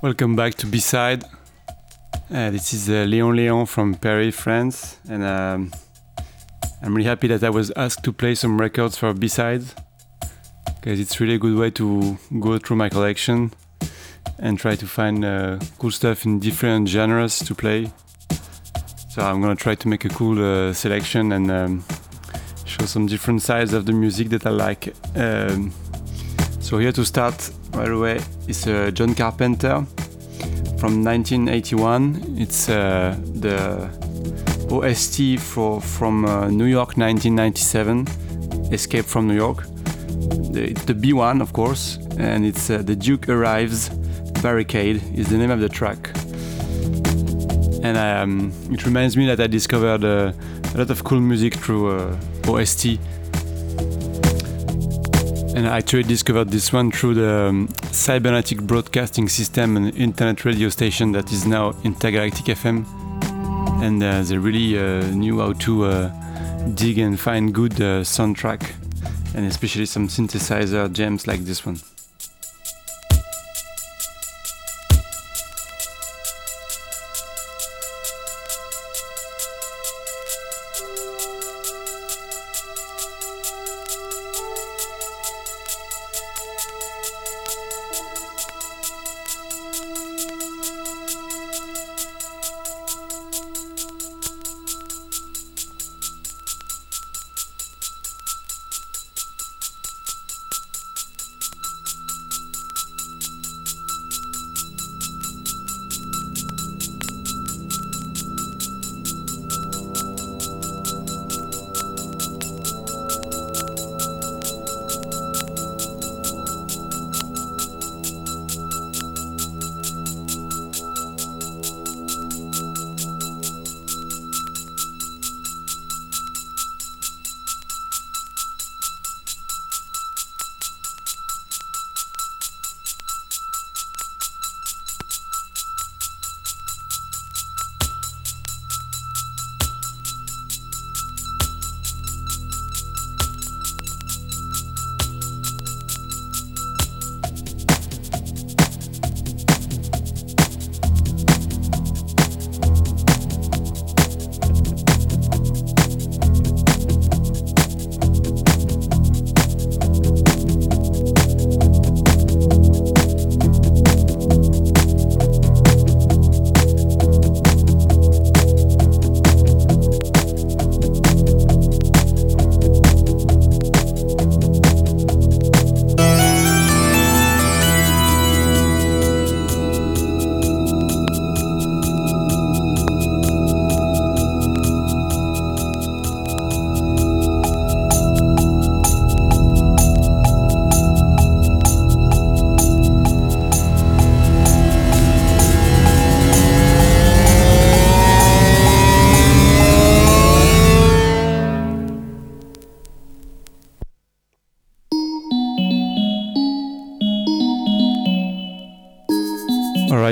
Welcome back to B-Side. This is Leon from Paris, France, and I'm really happy that I was asked to play some records for B-Sides, because it's really a good way to go through my collection and try to find cool stuff in different genres to play. So I'm gonna try to make a cool selection and show some different sides of the music that I like. So here to start right away is John Carpenter from 1981. It's the OST from New York 1997, Escape from New York. It's the B1, of course, and it's The Duke Arrives, Barricade is the name of the track. And it reminds me that I discovered a lot of cool music through OST. And I actually discovered this one through the Cybernetic Broadcasting System, an internet radio station that is now Intergalactic FM. And they really knew how to dig and find good soundtrack, and especially some synthesizer jams like this one.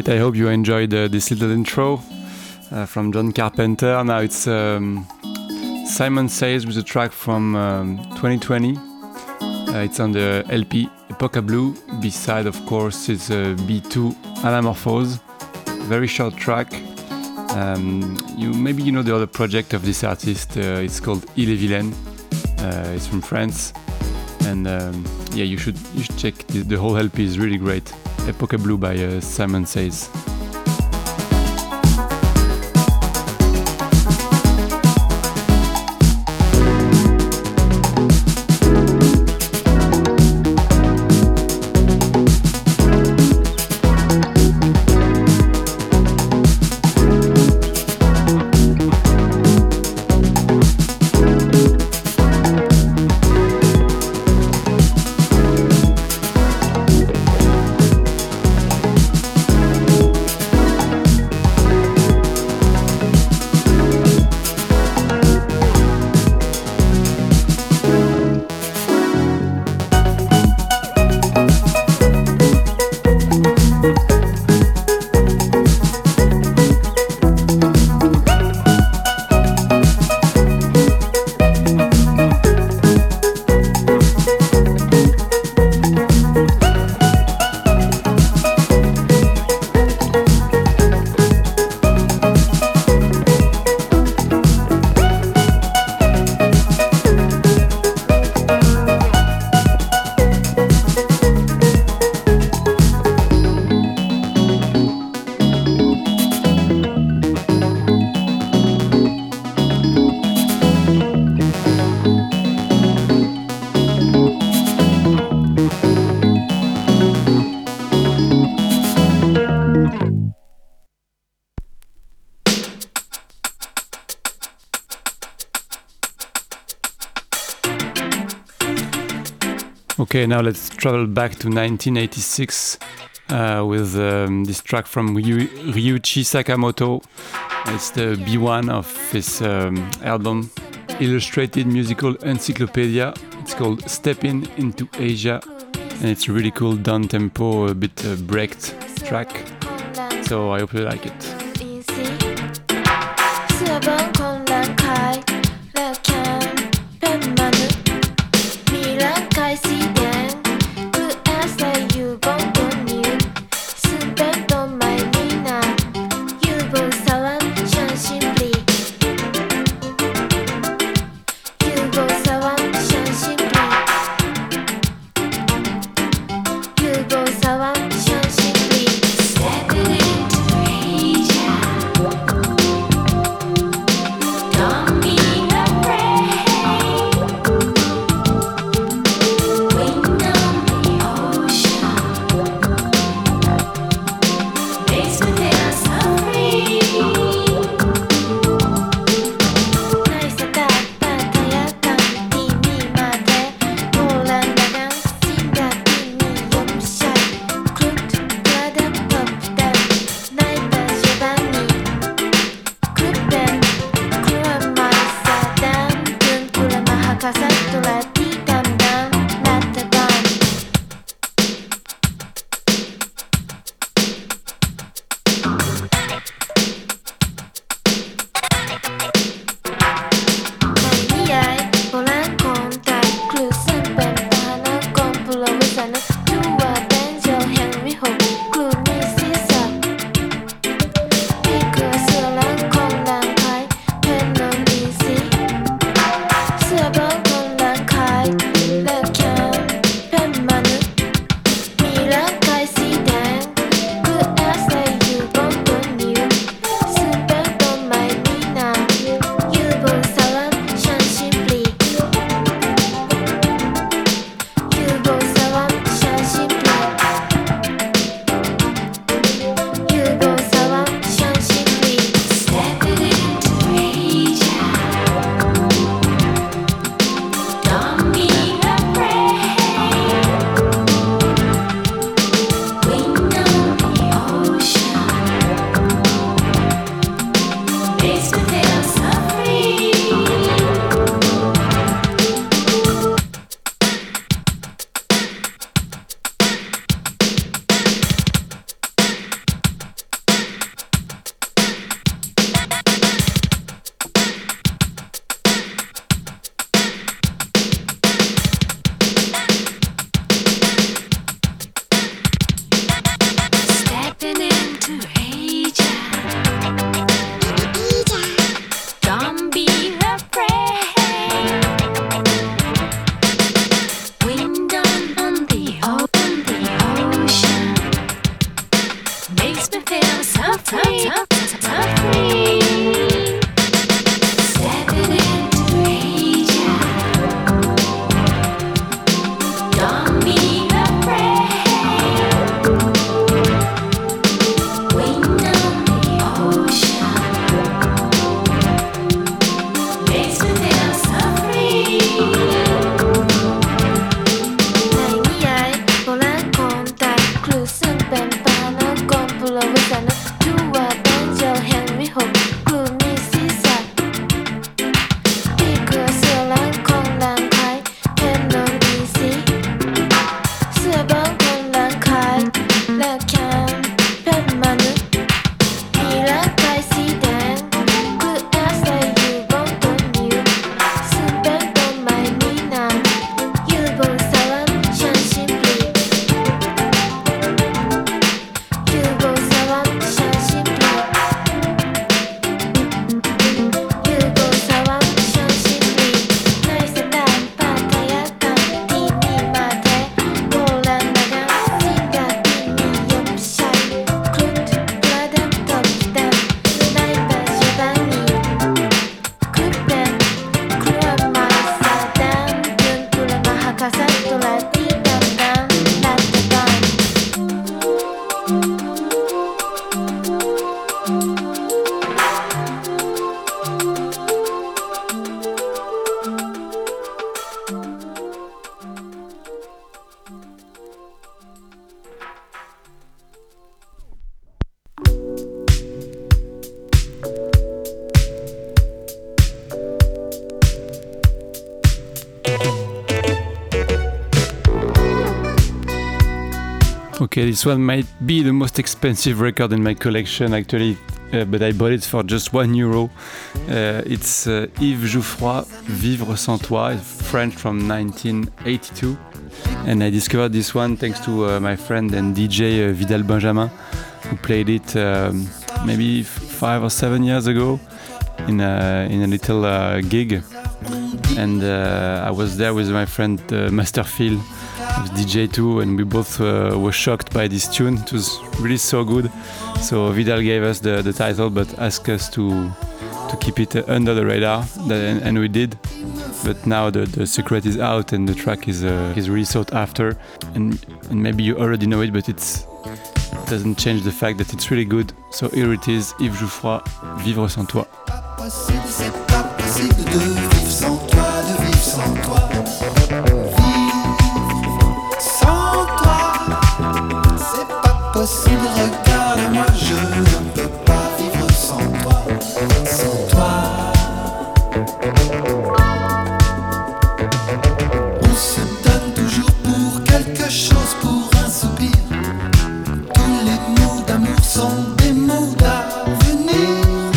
I hope you enjoyed this little intro from John Carpenter. Now it's Simon Says with a track from 2020. It's on the LP Epoca Blue. B-side, of course, is B2 Anamorphose. Very short track. Maybe you know the other project of this artist. It's called Ille-et-Vilaine. It's from France, and you should check this. The whole LP is really great. Epoca Blue by Simon Says. Okay, now let's travel back to 1986 with this track from Ryuichi Sakamoto. It's the B1 of his album Illustrated Musical Encyclopedia. It's called Stepping Into Asia, and it's a really cool down-tempo, a bit breaked track. So I hope you like it. Okay, this one might be the most expensive record in my collection actually, but I bought it for just €1. It's Yves Jouffroy, Vivre sans toi, French from 1982. And I discovered this one thanks to my friend and DJ Vidal Benjamin, who played it maybe 5 or 7 years ago in a little gig. And I was there with my friend Master Phil, who's DJ too, and we both were shocked by this tune. It was really so good. So Vidal gave us the title, but asked us to keep it under the radar, and we did. But now the secret is out, and the track is really sought after. And maybe you already know it, but it doesn't change the fact that it's really good. So here it is, Yves Jouffroy, Vivre sans toi. Regarde-moi, je ne peux pas vivre sans toi. On se donne toujours pour quelque chose, pour un soupir. Tous les mots d'amour sont des mots d'avenir.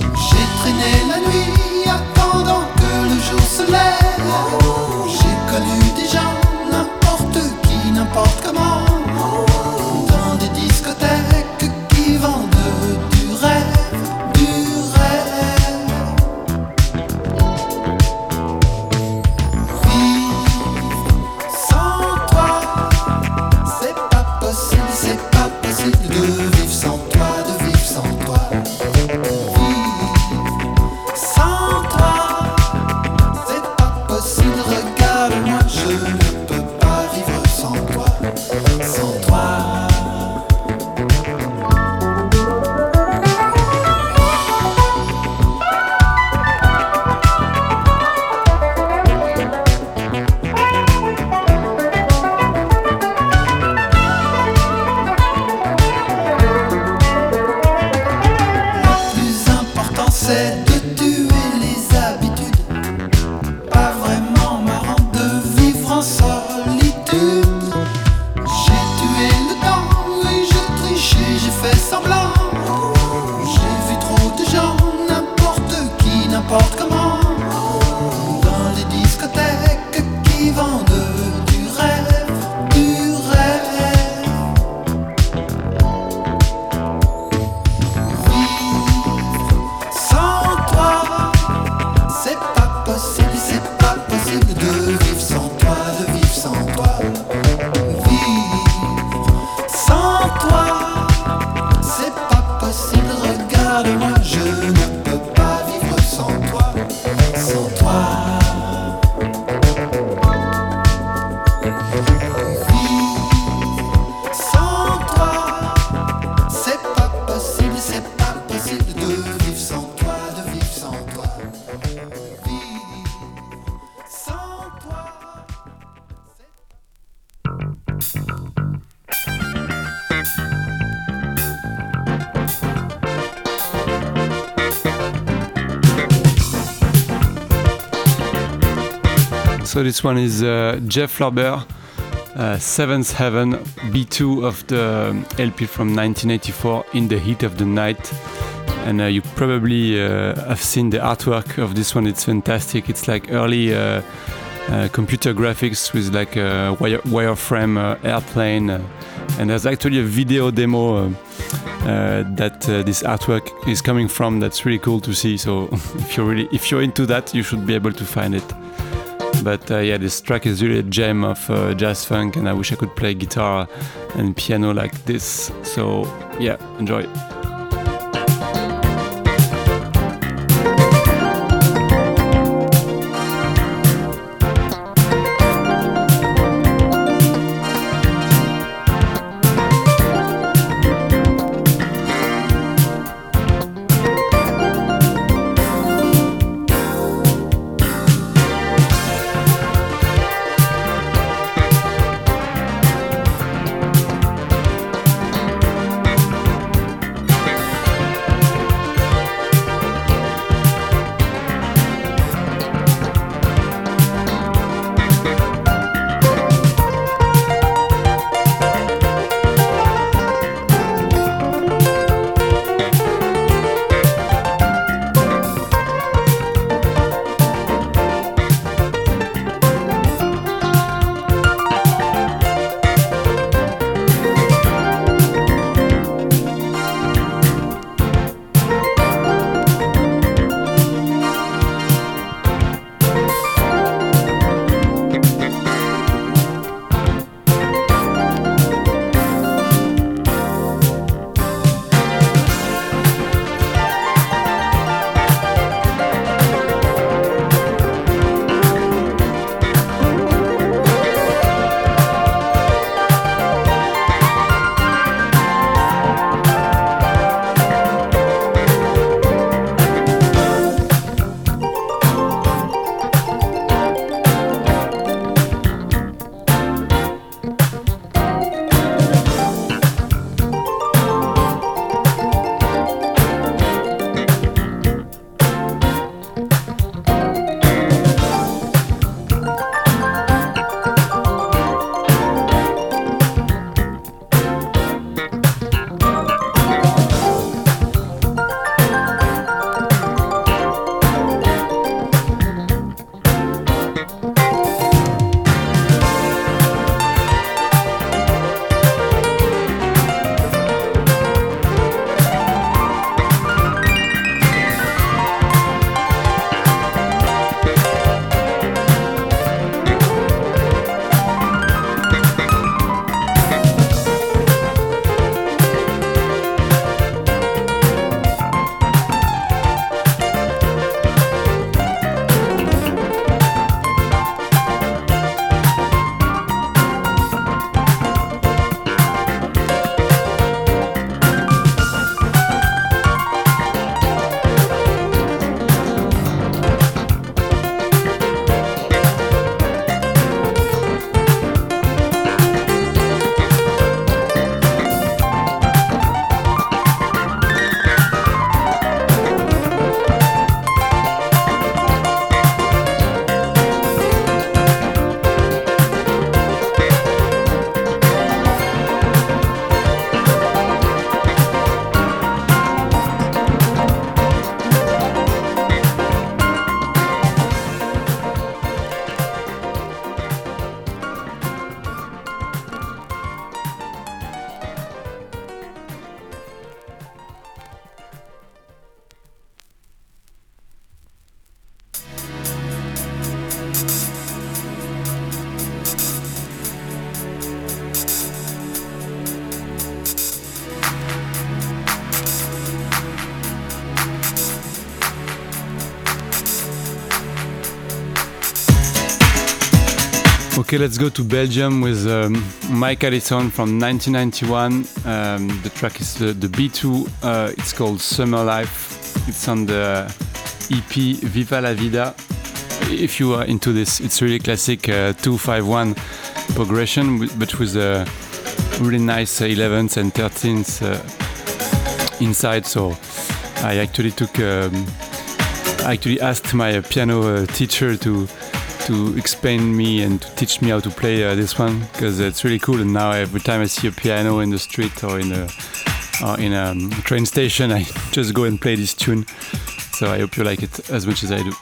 J'ai traîné la nuit, attendant que le jour se lève. J'ai connu des gens, n'importe qui, n'importe comment. So this one is Jeff Lorber, 7th Heaven, B2 of the LP from 1984, In the Heat of the Night. And you probably have seen the artwork of this one. It's fantastic. It's like early computer graphics with like a wireframe airplane. And there's actually a video demo that this artwork is coming from. That's really cool to see. So if you're into that, you should be able to find it. But yeah, this track is really a gem of jazz funk, and I wish I could play guitar and piano like this. So yeah, enjoy. Okay, let's go to Belgium with Mike Allison from 1991. The track is the B2. It's called Summer Life. It's on the EP Viva la Vida. If you are into this, it's really classic 2-5-1 progression, but with a really nice 11th and 13th inside. So I actually took, I asked my piano teacher to explain me and to teach me how to play this one, because it's really cool. And now every time I see a piano in the street or in a train station, I just go and play this tune. So I hope you like it as much as I do.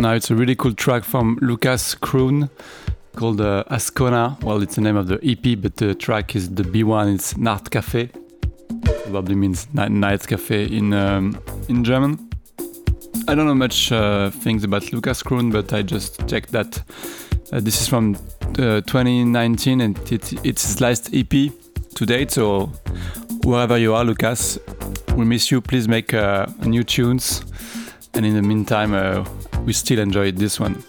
Now it's a really cool track from Lukas Kroon called Ascona. Well, it's the name of the EP, but the track is the B1. It's Nachtcafé. Probably means night cafe in German. I don't know much things about Lukas Kroon, but I just checked that this is from 2019 and it's his last EP to date. So wherever you are, Lukas, we miss you. Please make new tunes. And in the meantime, we still enjoyed this one.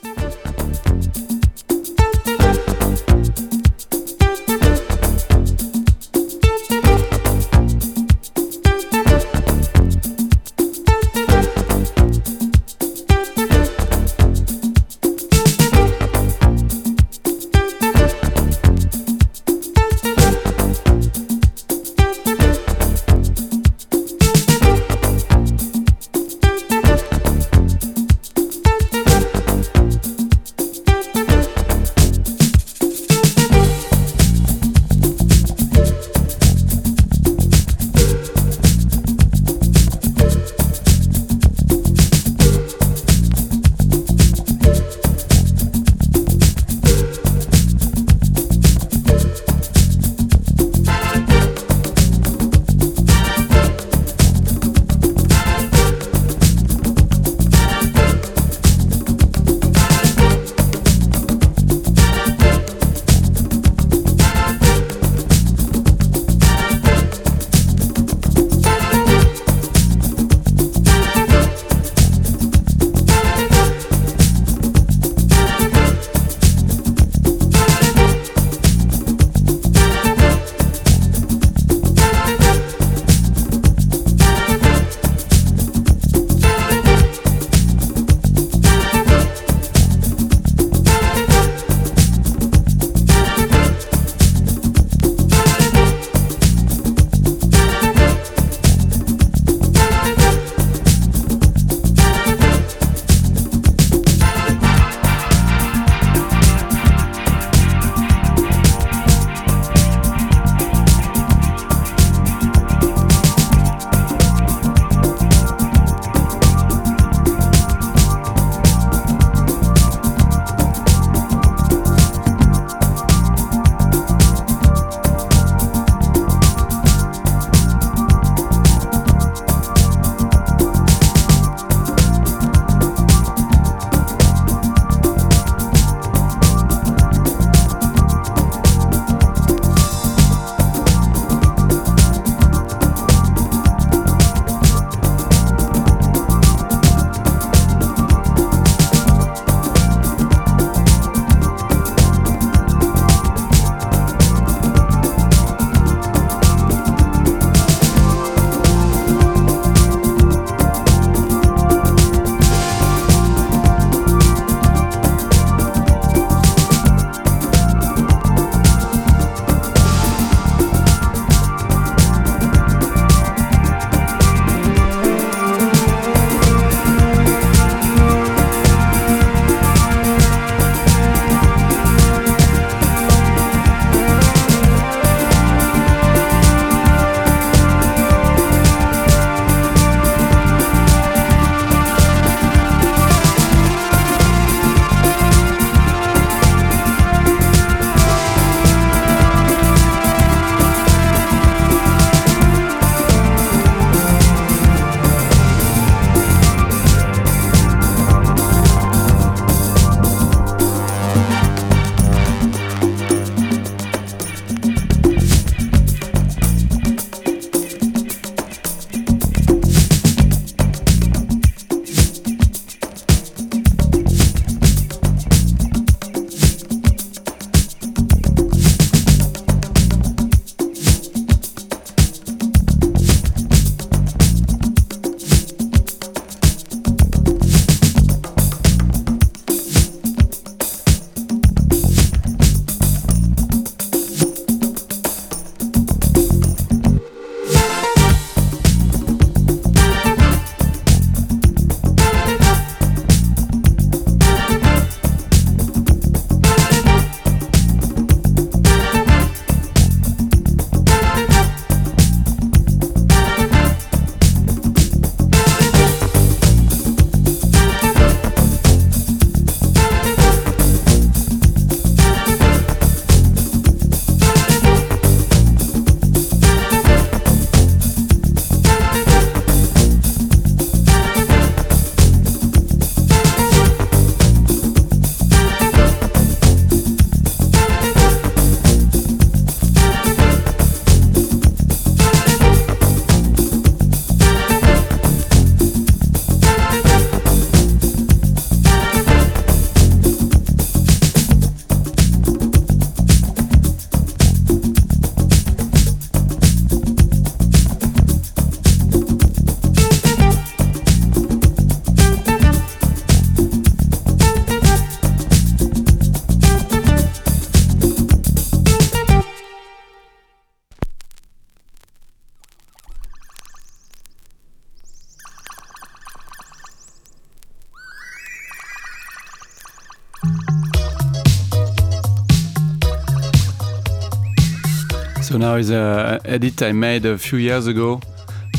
Ascona is an edit I made a few years ago,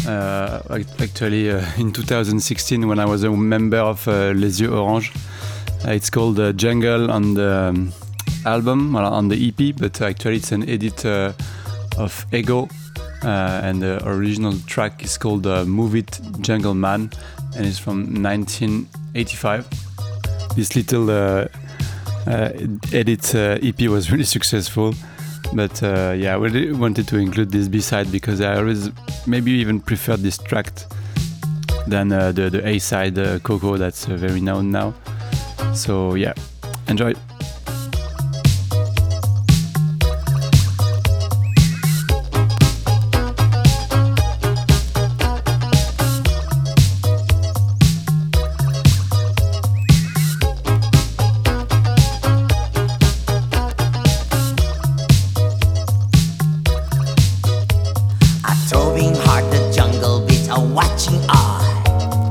actually in 2016 when I was a member of Les Yeux Orange. It's called Jungle on the album, on the EP, but actually it's an edit of Ego, and the original track is called Move It Jungle Man, and it's from 1985. This little edit EP was really successful, but yeah, I really wanted to include this B-side because I always maybe even preferred this track than the A-side, Coco, that's very known now. So yeah, enjoy.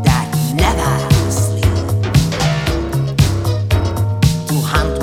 That never sleep to hunt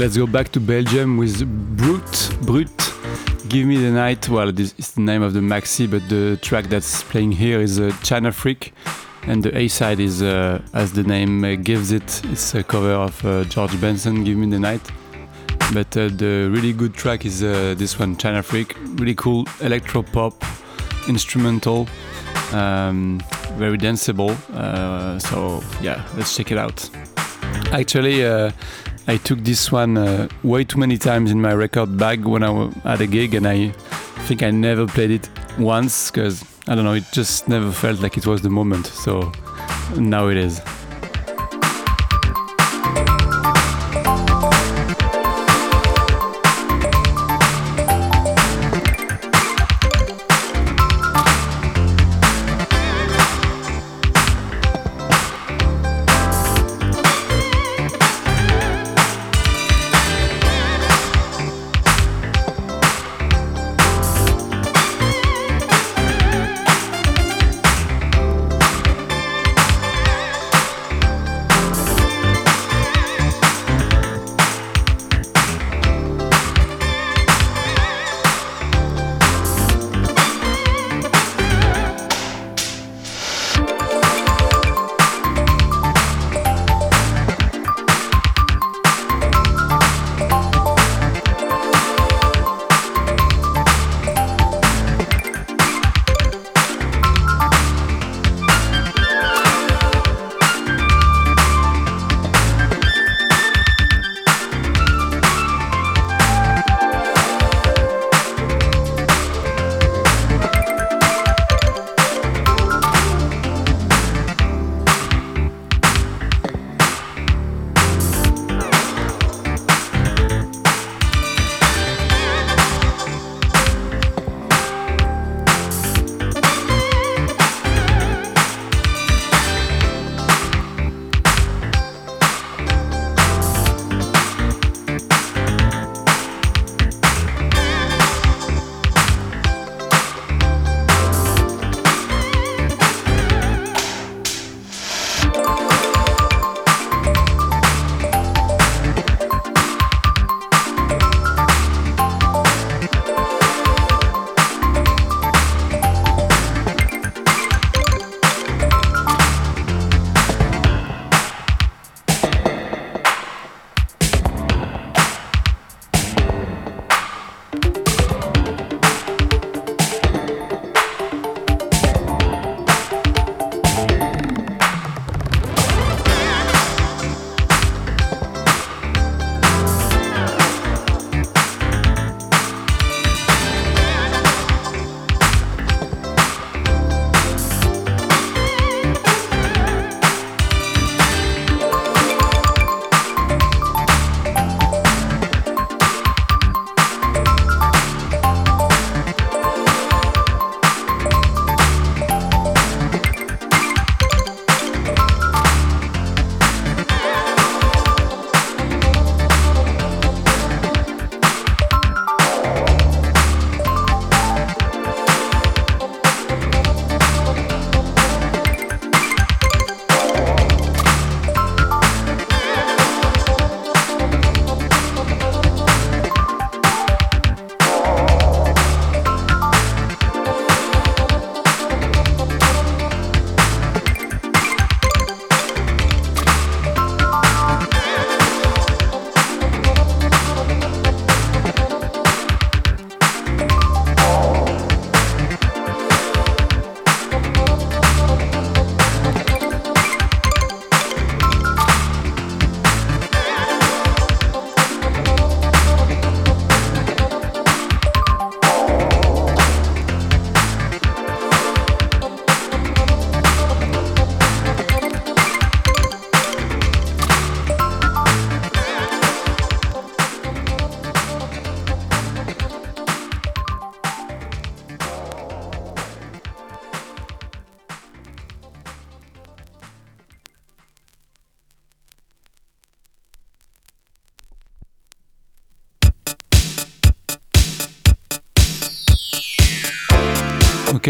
Let's go back to Belgium with Brut Brut, Give Me the Night. Well, this is the name of the maxi, but the track that's playing here is China Freak, and the A-side is, as the name gives it, it's a cover of George Benson, Give Me the Night. But the really good track is this one, China Freak, really cool electro-pop, instrumental, very danceable, so yeah, let's check it out. Actually, I took this one way too many times in my record bag when I had a gig, and I think I never played it once because, I don't know, it just never felt like it was the moment, so now it is.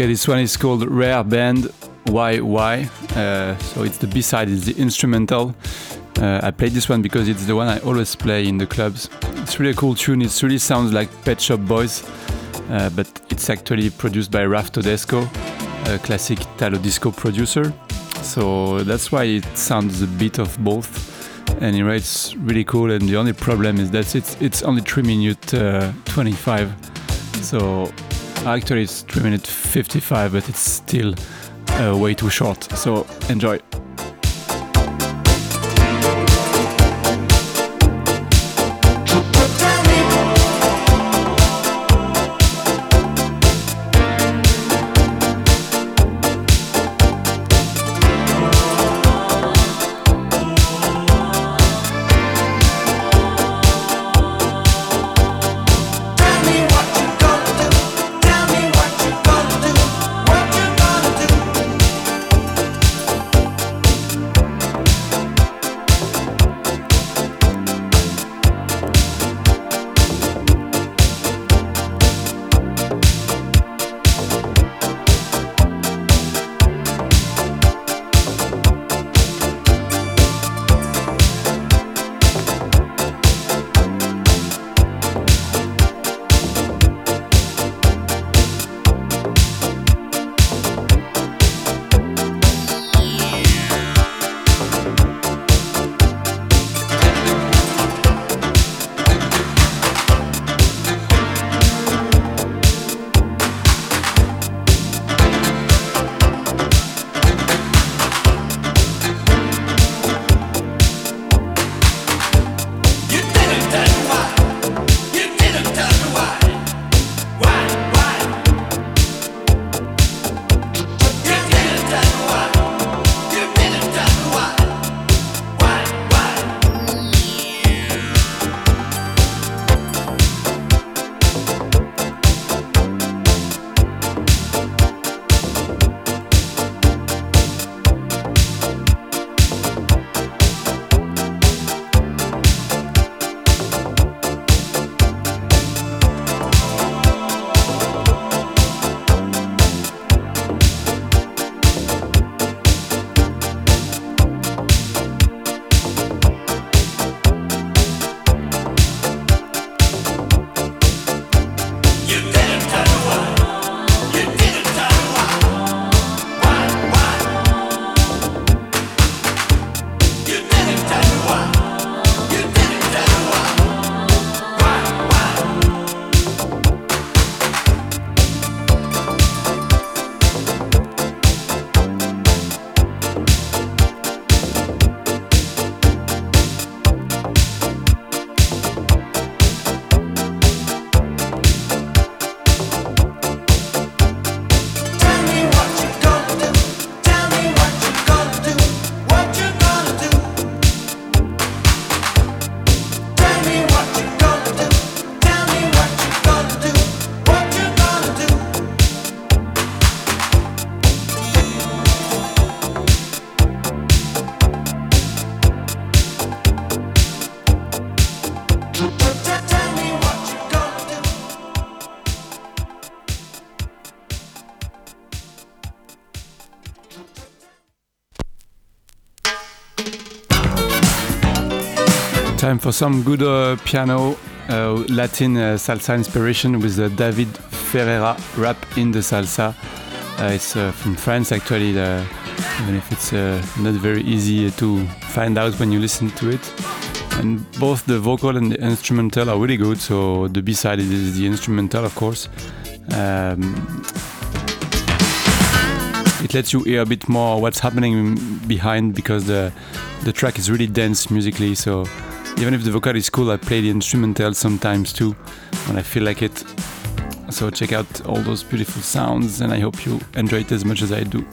Okay, this one is called Rare Band YY. So it's the B-side, it's the instrumental. I played this one because it's the one I always play in the clubs. It's really a cool tune. It really sounds like Pet Shop Boys, but it's actually produced by Raf Todeschi, a classic Italo disco producer. So that's why it sounds a bit of both. Anyway, it's really cool, and the only problem is that it's only 3 minutes 25. So actually it's 3 minutes 55, but it's still way too short. So enjoy. Time for some good piano, Latin salsa inspiration with David Ferreira, Rap in the Salsa. It's from France actually, even if it's not very easy to find out when you listen to it. And both the vocal and the instrumental are really good, so the B-side is the instrumental, of course. It lets you hear a bit more what's happening behind, because the track is really dense musically, so even if the vocal is cool, I play the instrumental sometimes too, when I feel like it. So check out all those beautiful sounds, and I hope you enjoy it as much as I do.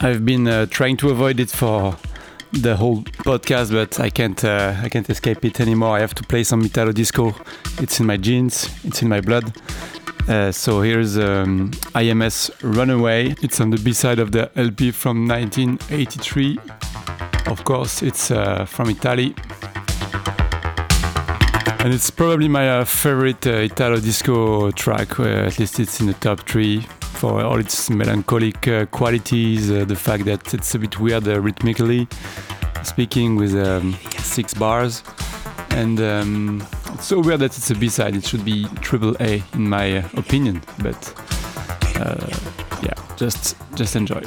I've been trying to avoid it for the whole podcast, but I can't escape it anymore. I have to play some Italo Disco. It's in my genes, it's in my blood. So here's IMS Runaway. It's on the B-side of the LP from 1983. Of course, it's from Italy. And it's probably my favorite Italo Disco track, at least it's in the top 3 for all its melancholic qualities, the fact that it's a bit weird rhythmically, speaking with 6 bars. And it's so weird that it's a B-side, it should be triple A in my opinion, but yeah, just enjoy.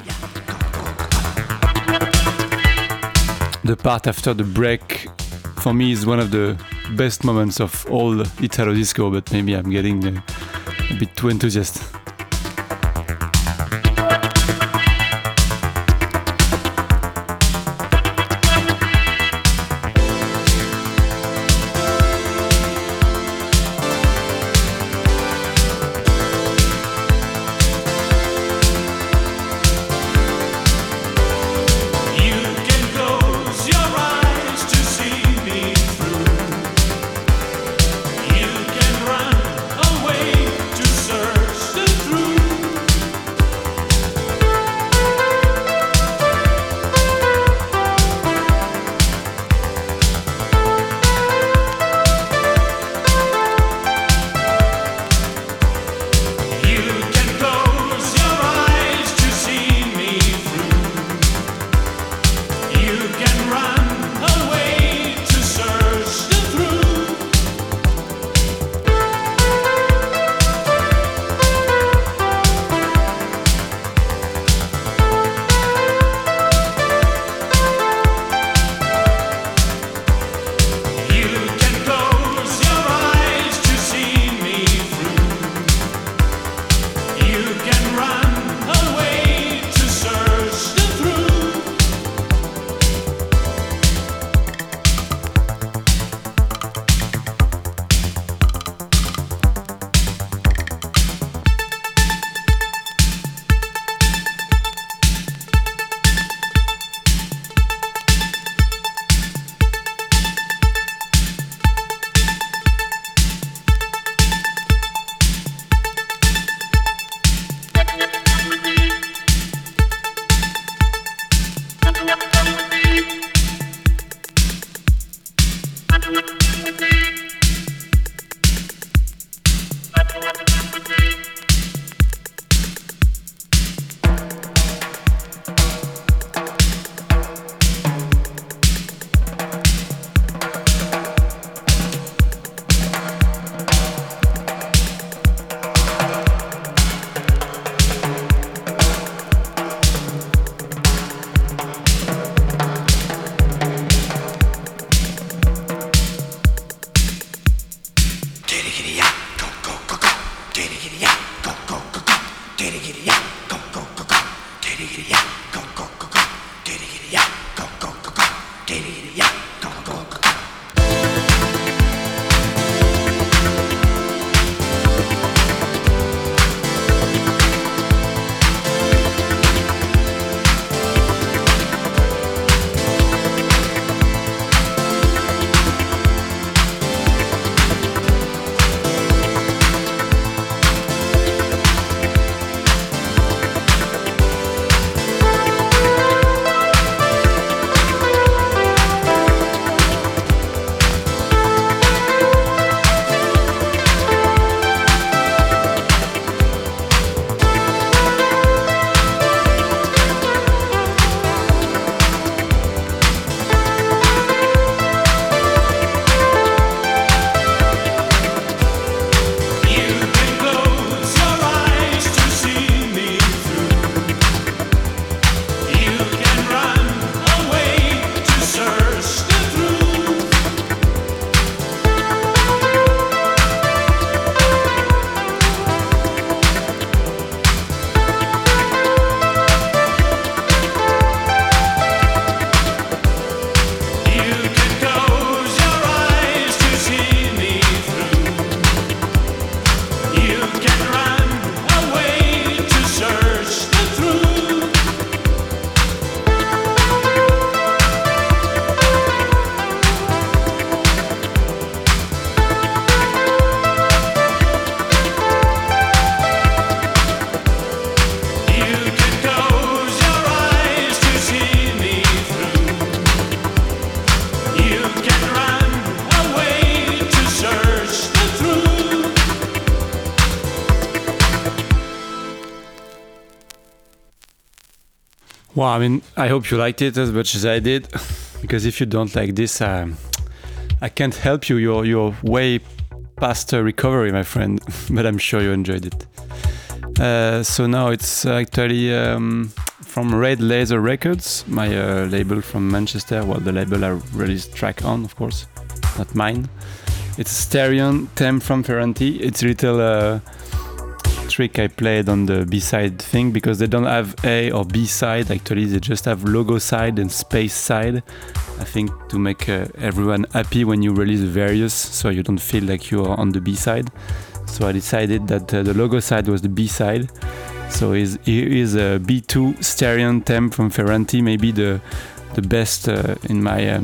The part after the break for me is one of the best moments of all Italo Disco, but maybe I'm getting a bit too enthusiastic. Well, I mean, I hope you liked it as much as I did, because if you don't like this, I can't help you. You're way past recovery, my friend, but I'm sure you enjoyed it. So now it's actually from Red Laser Records, my label from Manchester, well, the label I released track on, of course, not mine. It's Stereon Theme from Ferranti. It's a little trick I played on the B-side thing, because they don't have A or B side, actually, they just have logo side and space side, I think, to make everyone happy when you release various, so you don't feel like you are on the B side. So I decided that the logo side was the B side. So is a B2 Stereon Theme from Ferranti, maybe the best, in my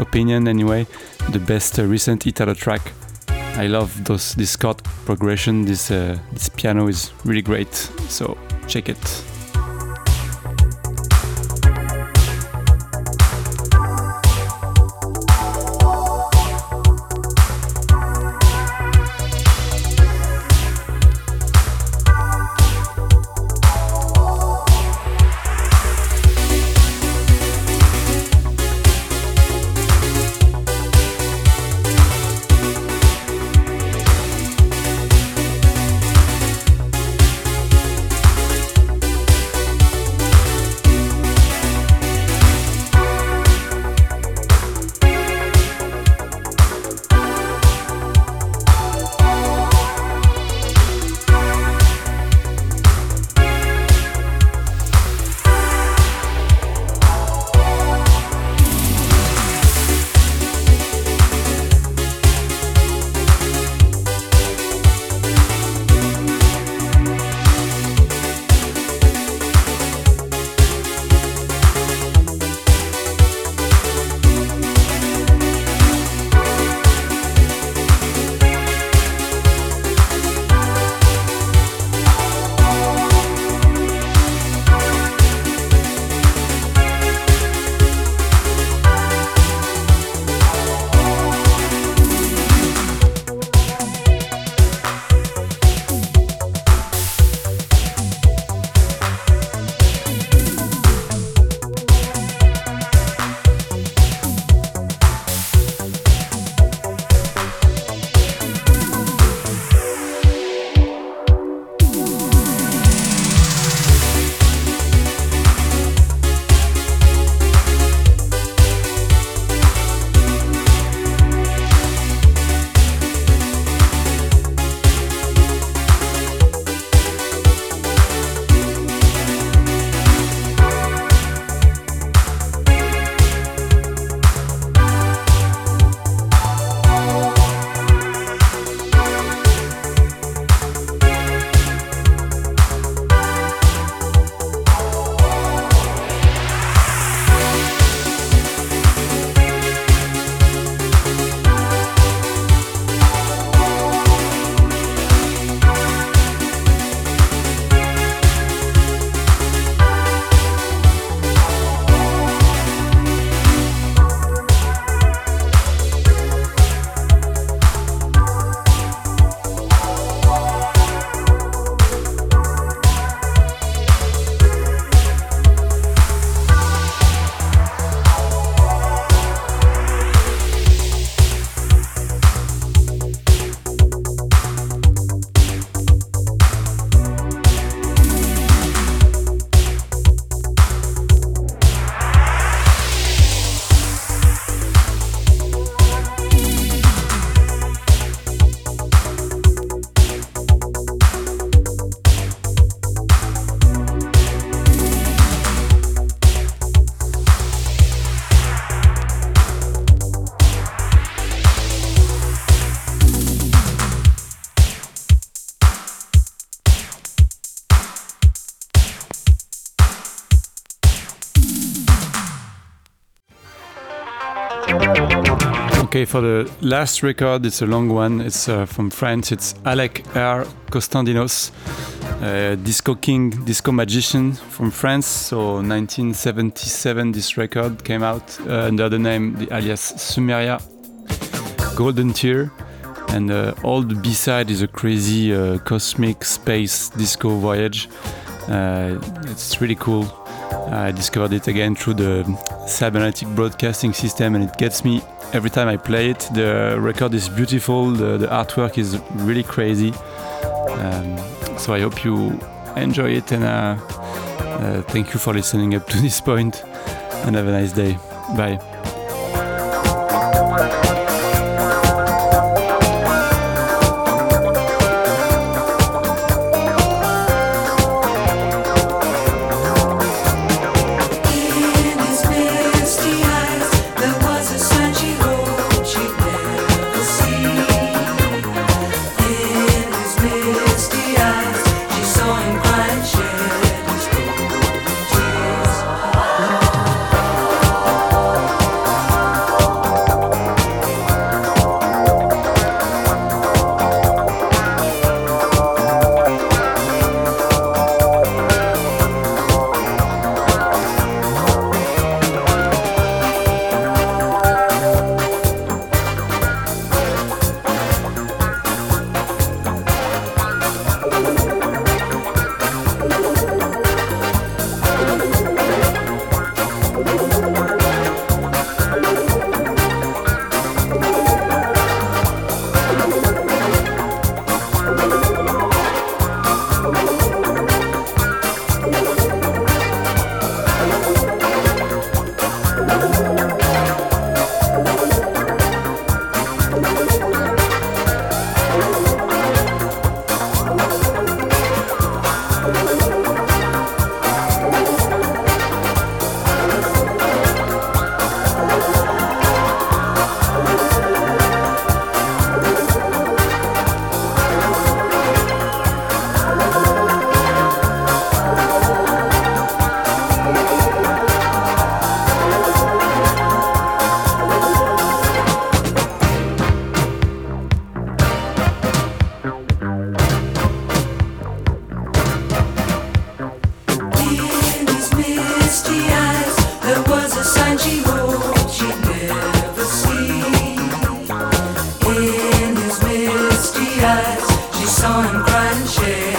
opinion anyway, the best recent Italo track. I love this chord progression, this piano is really great, so check it. Okay, for the last record, it's a long one, it's from France, it's Alec R. Costandinos, disco king, disco magician from France. So 1977 this record came out under the name, the alias Sumeria, Golden Tear, and all the B-side is a crazy cosmic space disco voyage. It's really cool. I discovered it again through the Cybernetic Broadcasting System, and it gets me every time I play it. The record is beautiful, the artwork is really crazy. So I hope you enjoy it, and thank you for listening up to this point, and have a nice day. Bye. She saw him cry and shake.